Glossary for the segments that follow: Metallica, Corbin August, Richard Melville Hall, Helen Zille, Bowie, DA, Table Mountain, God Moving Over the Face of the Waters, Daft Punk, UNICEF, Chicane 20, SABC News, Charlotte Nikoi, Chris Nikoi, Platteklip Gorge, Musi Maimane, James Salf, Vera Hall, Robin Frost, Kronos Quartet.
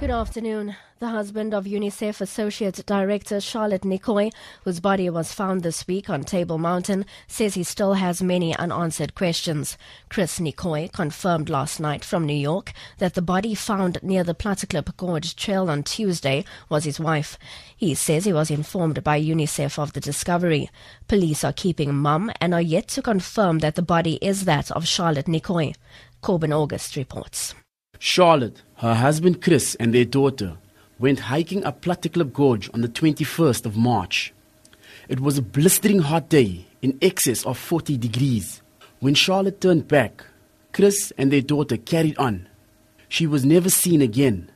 Good afternoon. The husband of UNICEF Associate Director Charlotte Nikoi, whose body was found this week on Table Mountain, says he still has many unanswered questions. Chris Nikoi confirmed last night from New York that the body found near the Platteklip Gorge trail on Tuesday was his wife. He says he was informed by UNICEF of the discovery. Police are keeping mum and are yet to confirm that the body is that of Charlotte Nikoi. Corbin August reports. Charlotte, her husband Chris and their daughter went hiking up Platteklip Gorge on the 21st of March. It was a blistering hot day in excess of 40 degrees. When Charlotte turned back, Chris and their daughter carried on. She was never seen again.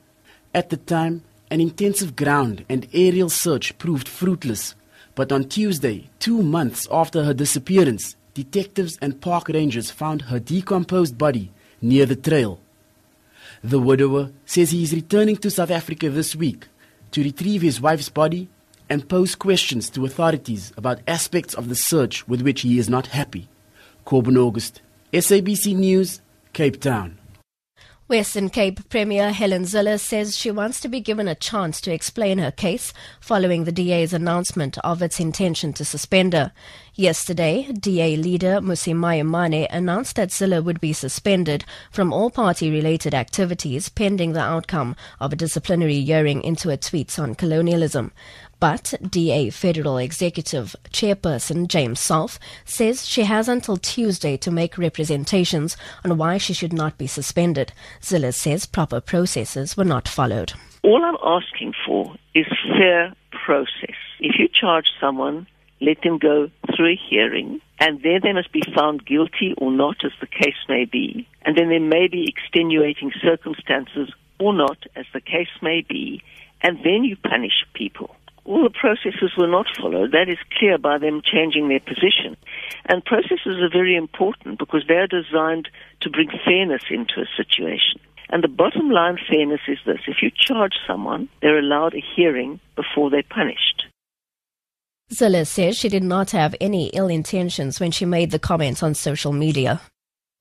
At the time, an intensive ground and aerial search proved fruitless. But on Tuesday, 2 months after her disappearance, detectives and park rangers found her decomposed body near the trail. The widower says he is returning to South Africa this week to retrieve his wife's body and pose questions to authorities about aspects of the search with which he is not happy. Corbin August, SABC News, Cape Town. Western Cape Premier Helen Zille says she wants to be given a chance to explain her case following the DA's announcement of its intention to suspend her. Yesterday, DA leader Musi Maimane announced that Zille would be suspended from all party-related activities pending the outcome of a disciplinary hearing into her tweets on colonialism. But DA Federal Executive Chairperson James Salf says she has until Tuesday to make representations on why she should not be suspended. Zille says proper processes were not followed. All I'm asking for is fair process. If you charge someone, let them go through a hearing, and there they must be found guilty or not, as the case may be. And then there may be extenuating circumstances or not, as the case may be. And then you punish people. All the processes were not followed. That is clear by them changing their position. And processes are very important because they are designed to bring fairness into a situation. And the bottom line fairness is this. If you charge someone, they're allowed a hearing before they're punished. Zille says she did not have any ill intentions when she made the comments on social media.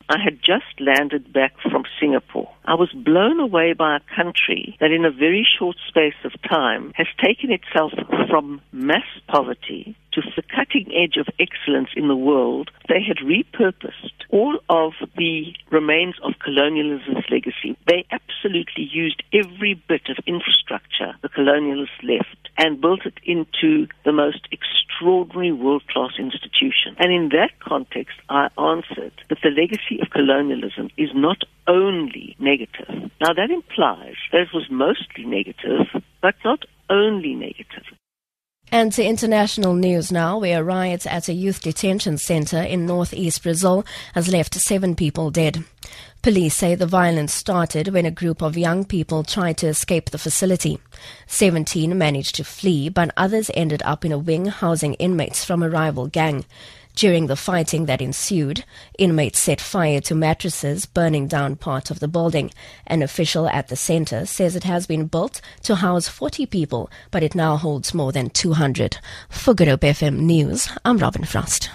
I had just landed back from Singapore. I was blown away by a country that in a very short space of time has taken itself from mass poverty to the cutting edge of excellence in the world. They had repurposed all of the remains of colonialism's legacy. They absolutely used every bit of infrastructure the colonialists left and built it into the most extraordinary world-class institution. And in that context, I answered that the legacy of colonialism is not only negative. Now, that implies that it was mostly negative, but not only negative. And to international news now, where a riot at a youth detention center in northeast Brazil has left 7 people dead. Police say the violence started when a group of young people tried to escape the facility. 17 managed to flee, but others ended up in a wing housing inmates from a rival gang. During the fighting that ensued, inmates set fire to mattresses, burning down part of the building. An official at the center says it has been built to house 40 people, but it now holds more than 200. For Good Hope FM News, I'm Robin Frost.